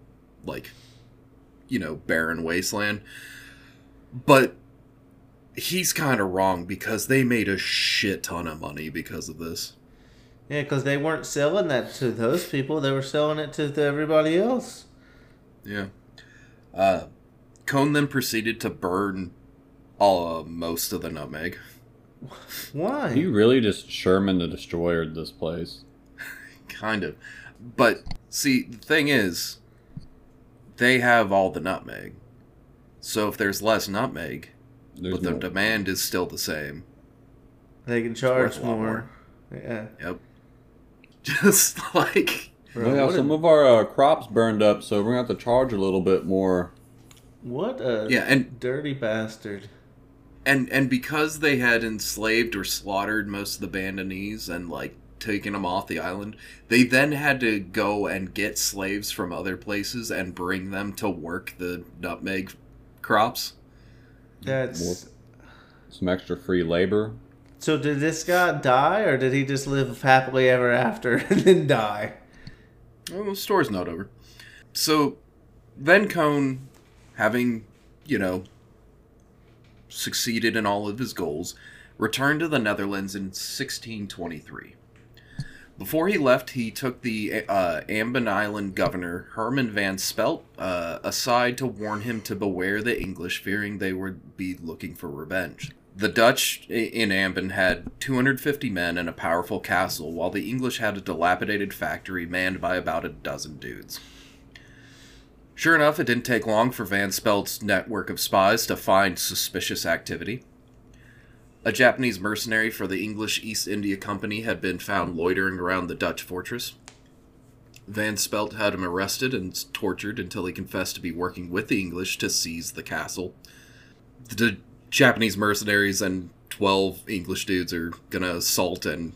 like... you know, barren wasteland. But he's kind of wrong because they made a shit ton of money because of this. Yeah, because they weren't selling that to those people. They were selling it to everybody else. Yeah. Koen then proceeded to burn most of the nutmeg. Why? He really just Sherman the Destroyered this place. Kind of. But, see, the thing is... they have all the nutmeg. So if there's less nutmeg, but the demand is still the same. They can charge more. Yeah. Yep. Just like... we have some of our crops burned up, so we're going to have to charge a little bit more. What a dirty bastard. And because they had enslaved or slaughtered most of the Bandanese and, like, taking them off the island, they then had to go and get slaves from other places and bring them to work the nutmeg crops. That's some extra free labor. So did this guy die, or did he just live happily ever after and then die? Well, the story's not over. So then Koen, having, you know, succeeded in all of his goals, returned to the Netherlands in 1623. Before he left, he took the Amboina Island governor, Herman van Spelt, aside to warn him to beware the English, fearing they would be looking for revenge. The Dutch in Amboina had 250 men and a powerful castle, while the English had a dilapidated factory manned by about a dozen dudes. Sure enough, it didn't take long for Van Spelt's network of spies to find suspicious activity. A Japanese mercenary for the English East India Company had been found loitering around the Dutch fortress. Van Spelt had him arrested and tortured until he confessed to be working with the English to seize the castle. The Japanese mercenaries and 12 English dudes are going to assault and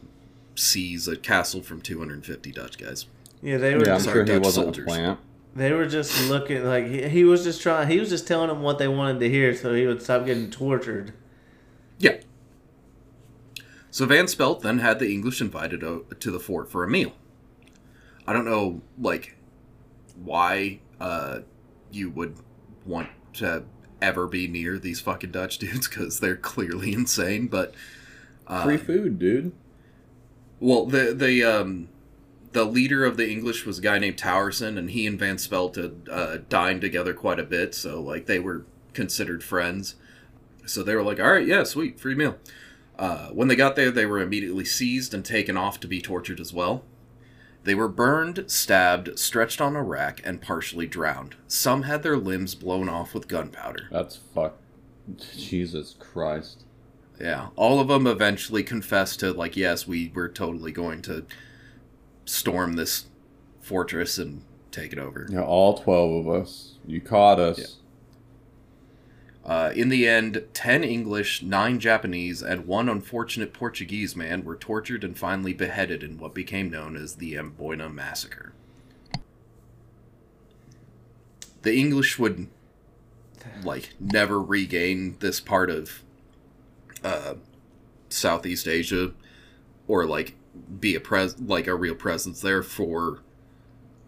seize a castle from 250 Dutch guys. Yeah, they were I'm sure he wasn't a plant. They were just looking like he was just trying. He was just telling them what they wanted to hear so he would stop getting tortured. Yeah. So Van Spelt then had the English invited to the fort for a meal. I don't know, why you would want to ever be near these fucking Dutch dudes, because they're clearly insane, but... free food, dude. Well, the leader of the English was a guy named Towerson, and he and Van Spelt had dined together quite a bit, so, they were considered friends. So they were like, all right, yeah, sweet, free meal. When they got there, they were immediately seized and taken off to be tortured as well. They were burned, stabbed, stretched on a rack, and partially drowned. Some had their limbs blown off with gunpowder. That's fucked. Jesus Christ. Yeah. All of them eventually confessed to, yes, we were totally going to storm this fortress and take it over. Yeah, all 12 of us. You caught us. Yeah. In the end, 10 English, 9 Japanese, and 1 unfortunate Portuguese man were tortured and finally beheaded in what became known as the Amboina Massacre. The English would, never regain this part of Southeast Asia, or, be a real presence there for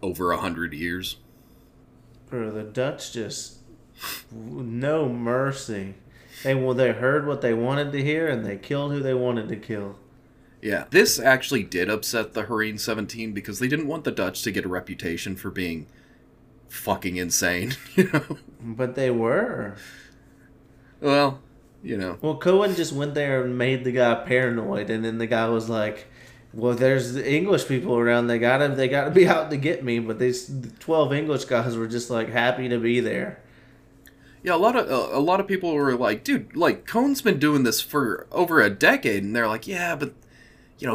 over 100 years. Bro, the Dutch just... No mercy. They heard what they wanted to hear, and they killed who they wanted to kill. Yeah, this actually did upset the Heren 17 because they didn't want the Dutch to get a reputation for being fucking insane. But they were. Well, Well, Cohen just went there and made the guy paranoid, and then the guy was like, well, there's English people around. They got to be out to get me. But these 12 English guys were just happy to be there. Yeah, a lot of people were like, dude, Cohn's been doing this for over a decade, and they're like, yeah, but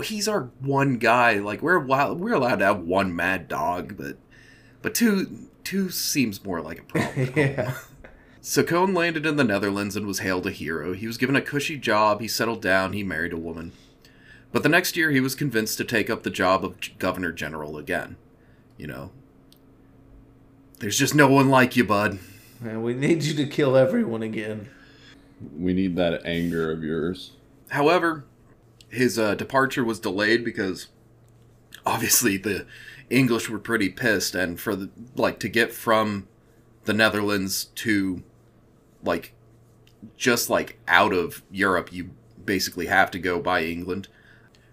he's our one guy. We're allowed to have one mad dog, but two seems more like a problem. Yeah. So Cohn landed in the Netherlands and was hailed a hero. He was given a cushy job. He settled down. He married a woman, but the next year he was convinced to take up the job of governor general again. There's just no one like you, bud. Man, we need you to kill everyone again. We need that anger of yours. However, his departure was delayed because obviously the English were pretty pissed, and for to get from the Netherlands to out of Europe, you basically have to go by England.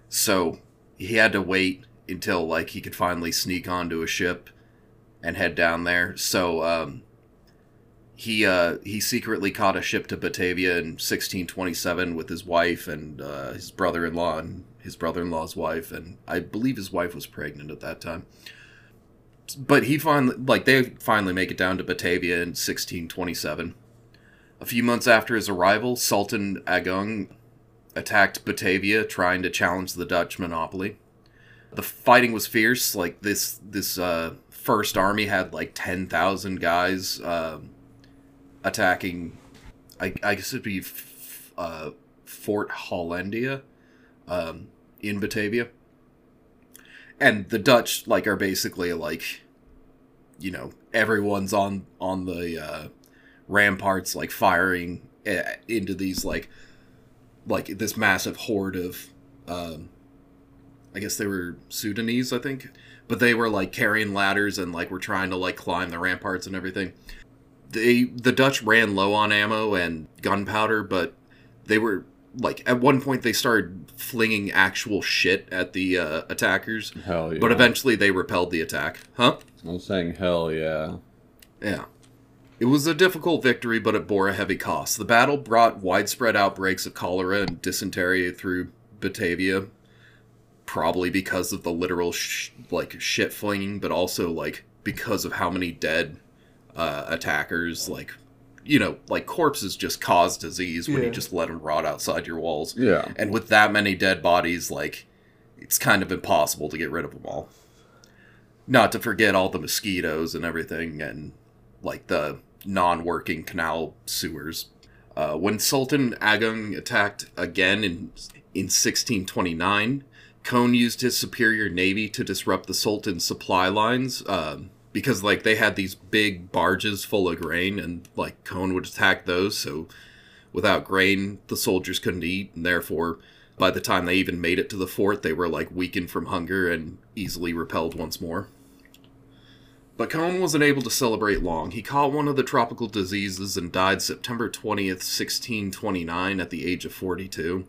So he had to wait until he could finally sneak onto a ship and head down there. So He secretly caught a ship to Batavia in 1627 with his wife and his brother-in-law and his brother-in-law's wife, and I believe his wife was pregnant at that time. But he finally, they finally make it down to Batavia in 1627. A few months after his arrival, Sultan Agung attacked Batavia, trying to challenge the Dutch monopoly. The fighting was fierce. This first army had 10,000 guys. Attacking, I guess it'd be Fort Hollandia in Batavia. And the Dutch, are basically, everyone's on the ramparts, firing into these, this massive horde of, I guess they were Sudanese, I think. But they were, carrying ladders and, were trying to, climb the ramparts and everything. The Dutch ran low on ammo and gunpowder, but they were like, at one point they started flinging actual shit at the attackers. Hell yeah. But eventually they repelled the attack. Huh? I was saying hell yeah. Yeah. It was a difficult victory, but it bore a heavy cost. The battle brought widespread outbreaks of cholera and dysentery through Batavia, probably because of the literal shit flinging, but also like because of how many dead attackers, like, you know, like corpses just cause disease when you just let them rot outside your walls. Yeah. And with that many dead bodies, like, it's kind of impossible to get rid of them all. Not to forget all the mosquitoes and everything, and like the non-working canal sewers. When Sultan Agung attacked again in 1629, Koen used his superior navy to disrupt the Sultan's supply lines, because, like, they had these big barges full of grain, and, like, Koen would attack those, so without grain, the soldiers couldn't eat, and therefore, by the time they even made it to the fort, they were, like, weakened from hunger and easily repelled once more. But Koen wasn't able to celebrate long. He caught one of the tropical diseases and died September 20th, 1629, at the age of 42.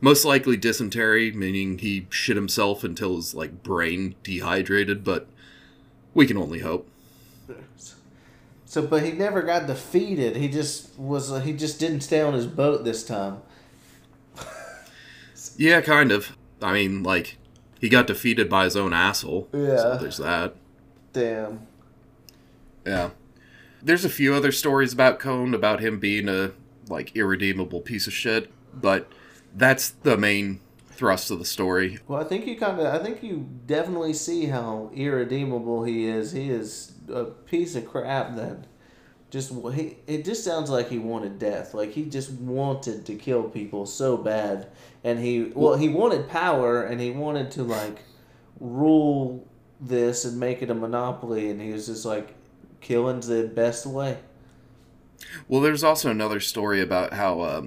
Most likely dysentery, meaning he shit himself until his, like, brain dehydrated, but we can only hope. So, but he never got defeated. He just was, he just didn't stay on his boat this time. Yeah, kind of. I mean, like, he got defeated by his own asshole. Yeah. So there's that. Damn. Yeah. There's a few other stories about Koen, about him being a, like, irredeemable piece of shit, but that's the main thrust of the story. Well, I think you definitely see how irredeemable he is. He is a piece of crap that just, it just sounds like he wanted death. Like, he just wanted to kill people so bad. And he wanted power, and he wanted to, like, rule this and make it a monopoly, and he was just like, killing's the best way. Well, there's also another story about how,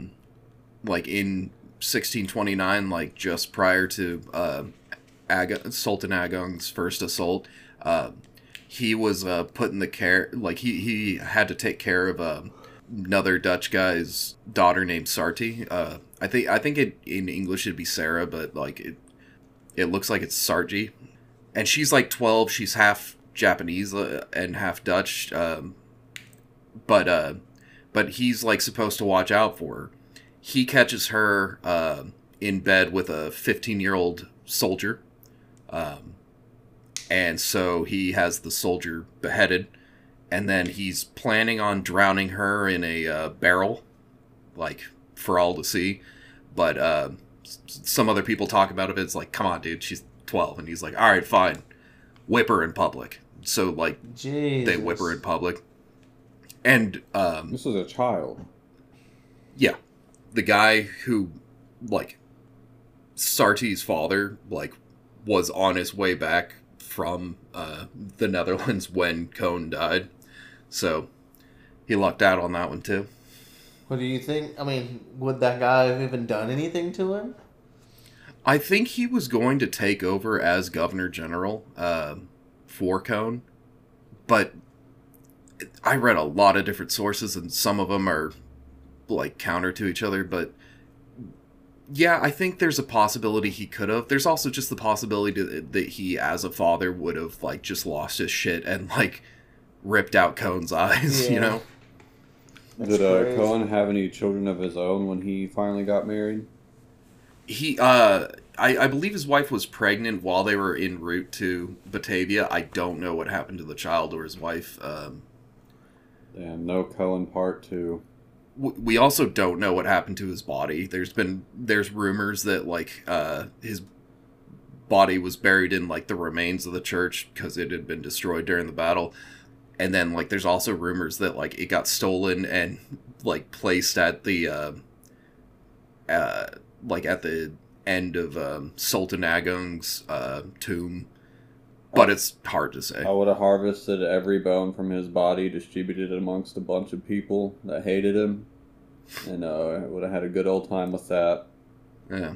like, in 1629, like, just prior to Sultan Agung's first assault, he was put in the care, like, he had to take care of another Dutch guy's daughter named Sarti. I think it, in English it'd be Sarah, but, like, it looks like it's Sarji. And she's, like, 12. She's half Japanese and half Dutch, but he's, like, supposed to watch out for her. He catches her in bed with a 15-year-old soldier, and so he has the soldier beheaded, and then he's planning on drowning her in a barrel, like, for all to see, but some other people talk about it. It's like, come on, dude, she's 12, and he's like, all right, fine, whip her in public. So, like, Jesus. They whip her in public, and this is a child. Yeah. The guy who, like, Sarti's father, like, was on his way back from the Netherlands when Koen died. So, he lucked out on that one, too. What do you think? I mean, would that guy have even done anything to him? I think he was going to take over as Governor General for Koen. But I read a lot of different sources, and some of them are, like, counter to each other, but yeah, I think there's a possibility he could have. There's also just the possibility that he, as a father, would have, like, just lost his shit and, like, ripped out Koen's eyes, you know? That's Did Koen have any children of his own when he finally got married? He, I believe his wife was pregnant while they were en route to Batavia. I don't know what happened to the child or his wife. And no Koen part 2. We also don't know what happened to his body. There's rumors that, like, his body was buried in, like, the remains of the church because it had been destroyed during the battle. And then, like, there's also rumors that, like, it got stolen and, like, placed at the, like, at the end of Sultan Agung's tomb. But it's hard to say. I would have harvested every bone from his body, distributed it amongst a bunch of people that hated him, and I would have had a good old time with that. Yeah.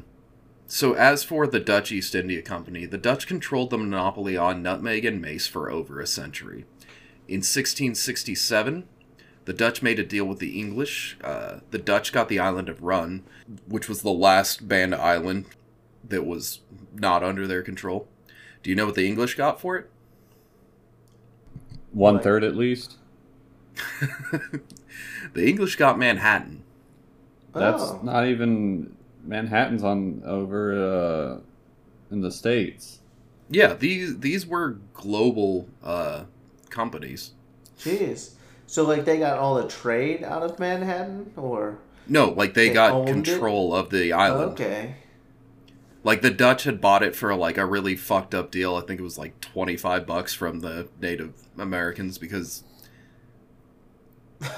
So as for the Dutch East India Company, the Dutch controlled the monopoly on nutmeg and mace for over a century. In 1667, The Dutch made a deal with the English. The Dutch got the island of Run, which was the last Banda island that was not under their control. Do you know what the English got for it? 1/3 at least. The English got Manhattan. That's not even... Manhattan's on over in the States. Yeah, these were global companies. Jeez. So, like, they got all the trade out of Manhattan, or... No, like, they got control of the island. Okay. Like, the Dutch had bought it for, like, a really fucked up deal. I think it was, like, $25 from the Native Americans, because,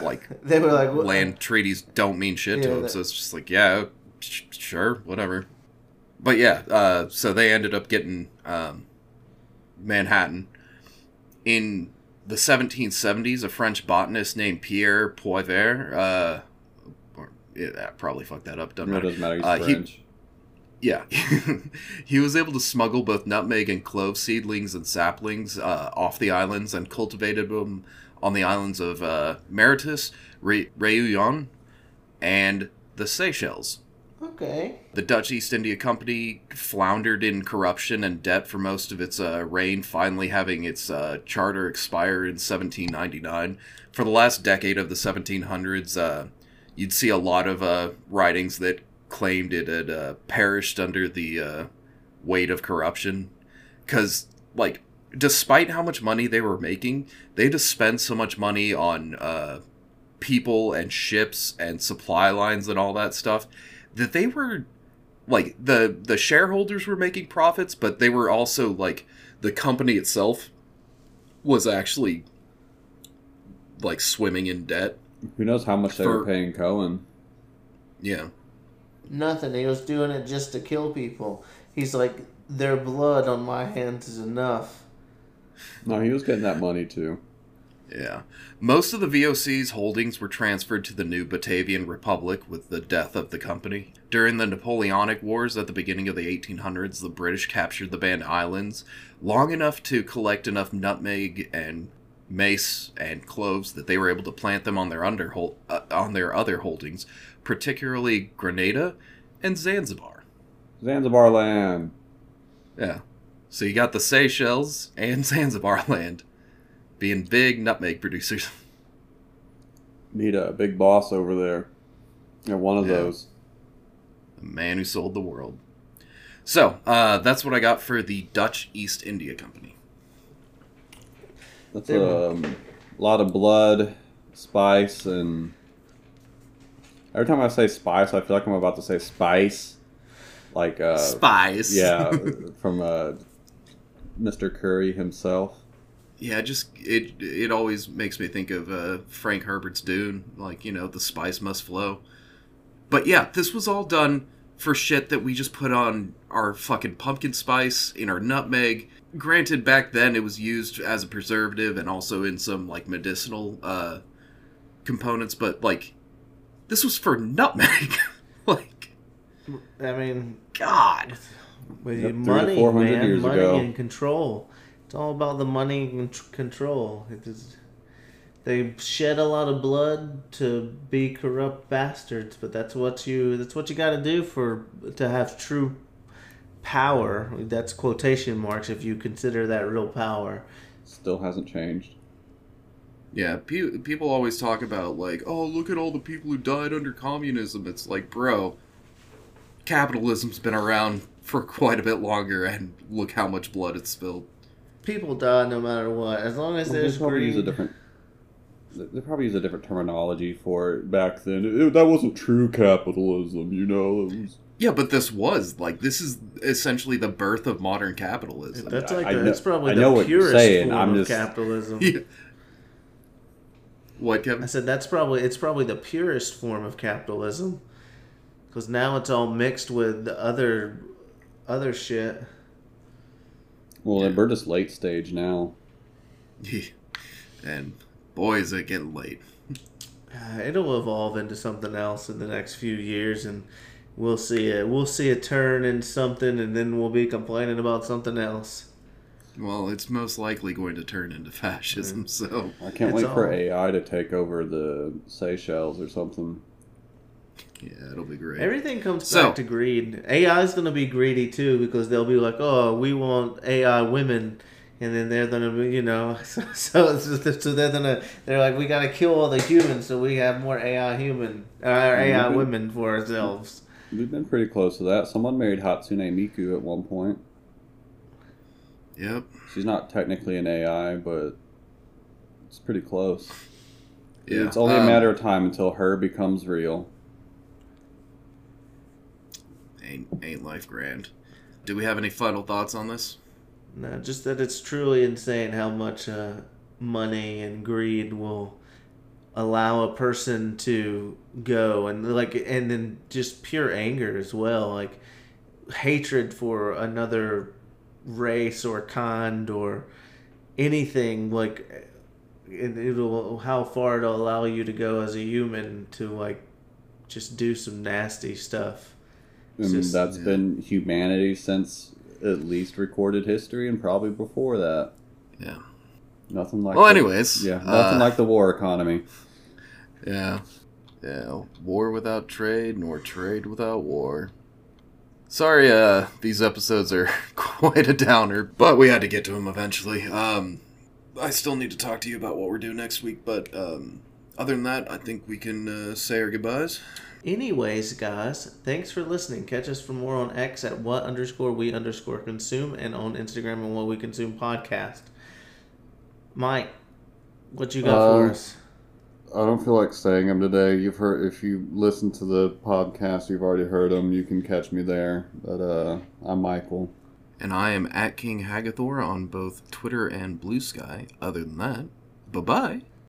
like, they were like, land treaties don't mean shit to them. So it's just like, yeah, sure, whatever. But, yeah, so they ended up getting Manhattan. In the 1770s, a French botanist named Pierre Poivre, I probably fucked that up. Doesn't matter. He's French. He was able to smuggle both nutmeg and clove seedlings and saplings off the islands and cultivated them on the islands of Mauritius, Réunion, and the Seychelles. Okay. The Dutch East India Company floundered in corruption and debt for most of its reign, finally having its charter expire in 1799. For the last decade of the 1700s, you'd see a lot of writings that claimed it had perished under the weight of corruption. Because, like, despite how much money they were making, they had to spend so much money on people and ships and supply lines and all that stuff, that they were, like, the shareholders were making profits, but they were also, like, the company itself was actually, like, swimming in debt. Who knows how much they were paying Cohen? Yeah. Nothing. He was doing it just to kill people. He's like, their blood on my hands is enough. No, he was getting that money, too. Yeah. Most of the VOC's holdings were transferred to the new Batavian Republic with the death of the company. During the Napoleonic Wars at the beginning of the 1800s, the British captured the Banda Islands long enough to collect enough nutmeg and mace and cloves that they were able to plant them on their other holdings, particularly Grenada and Zanzibar. Zanzibar land. Yeah. So you got the Seychelles and Zanzibar land. Being big nutmeg producers. Need a big boss over there. And one of those. The man who sold the world. So, that's what I got for the Dutch East India Company. That's a lot of blood, spice, and... Every time I say spice, I feel like I'm about to say spice. Like, spice. Yeah, from Mr. Curry himself. Yeah, just it always makes me think of Frank Herbert's Dune, like, you know, the spice must flow. But yeah, this was all done for shit that we just put on our fucking pumpkin spice, in our nutmeg. Granted, back then it was used as a preservative and also in some, like, medicinal components, but, like, this was for nutmeg. Like, I mean, God. With your money, 400 years money ago. And control. It's all about the money and control. They shed a lot of blood to be corrupt bastards, but that's what you got to do to have true power. That's quotation marks if you consider that real power. Still hasn't changed. Yeah, people always talk about, like, oh, look at all the people who died under communism. It's like, bro, capitalism's been around for quite a bit longer, and look how much blood it's spilled. People die no matter what, as long as there's greed. They probably use a different terminology for it back then. That wasn't true capitalism, you know. Yeah, but this is essentially the birth of modern capitalism. That's that's probably the purest form of capitalism. Yeah. What, Kevin? I said it's probably the purest form of capitalism, because now it's all mixed with other shit. Well, yeah. We're just late stage now. And boy, is it getting late. It'll evolve into something else in the next few years, and we'll see a turn in something, and then we'll be complaining about something else. Well, it's most likely going to turn into fascism, right. So... I can't wait for AI to take over the Seychelles or something. Yeah, it'll be great. Everything comes back to greed. AI's going to be greedy, too, because they'll be like, oh, we want AI women... And then they're gonna, you know, so they're gonna, they're like, we gotta kill all the humans, so we have more AI women for ourselves. We've been pretty close to that. Someone married Hatsune Miku at one point. Yep. She's not technically an AI, but it's pretty close. Yeah. It's only a matter of time until her becomes real. Ain't life grand? Do we have any final thoughts on this? No, just that it's truly insane how much money and greed will allow a person to go, and then just pure anger as well, like hatred for another race or kind or anything, like how far it'll allow you to go as a human to like just do some nasty stuff. That's been humanity since. At least recorded history, and probably before that. Yeah. Nothing like... Well, anyways. Yeah, nothing like the war economy. Yeah. Yeah, war without trade, nor trade without war. Sorry, these episodes are quite a downer, but we had to get to them eventually. I still need to talk to you about what we're doing next week, but other than that, I think we can say our goodbyes. Anyways, guys, thanks for listening. Catch us for more on X at what_we_consume and on Instagram on What We Consume Podcast. Mike, what you got for us? I don't feel like saying them today. You've heard, if you listen to the podcast, you've already heard them. You can catch me there. But I'm Michael. And I am at King Hagathor on both Twitter and Blue Sky. Other than that, bye-bye.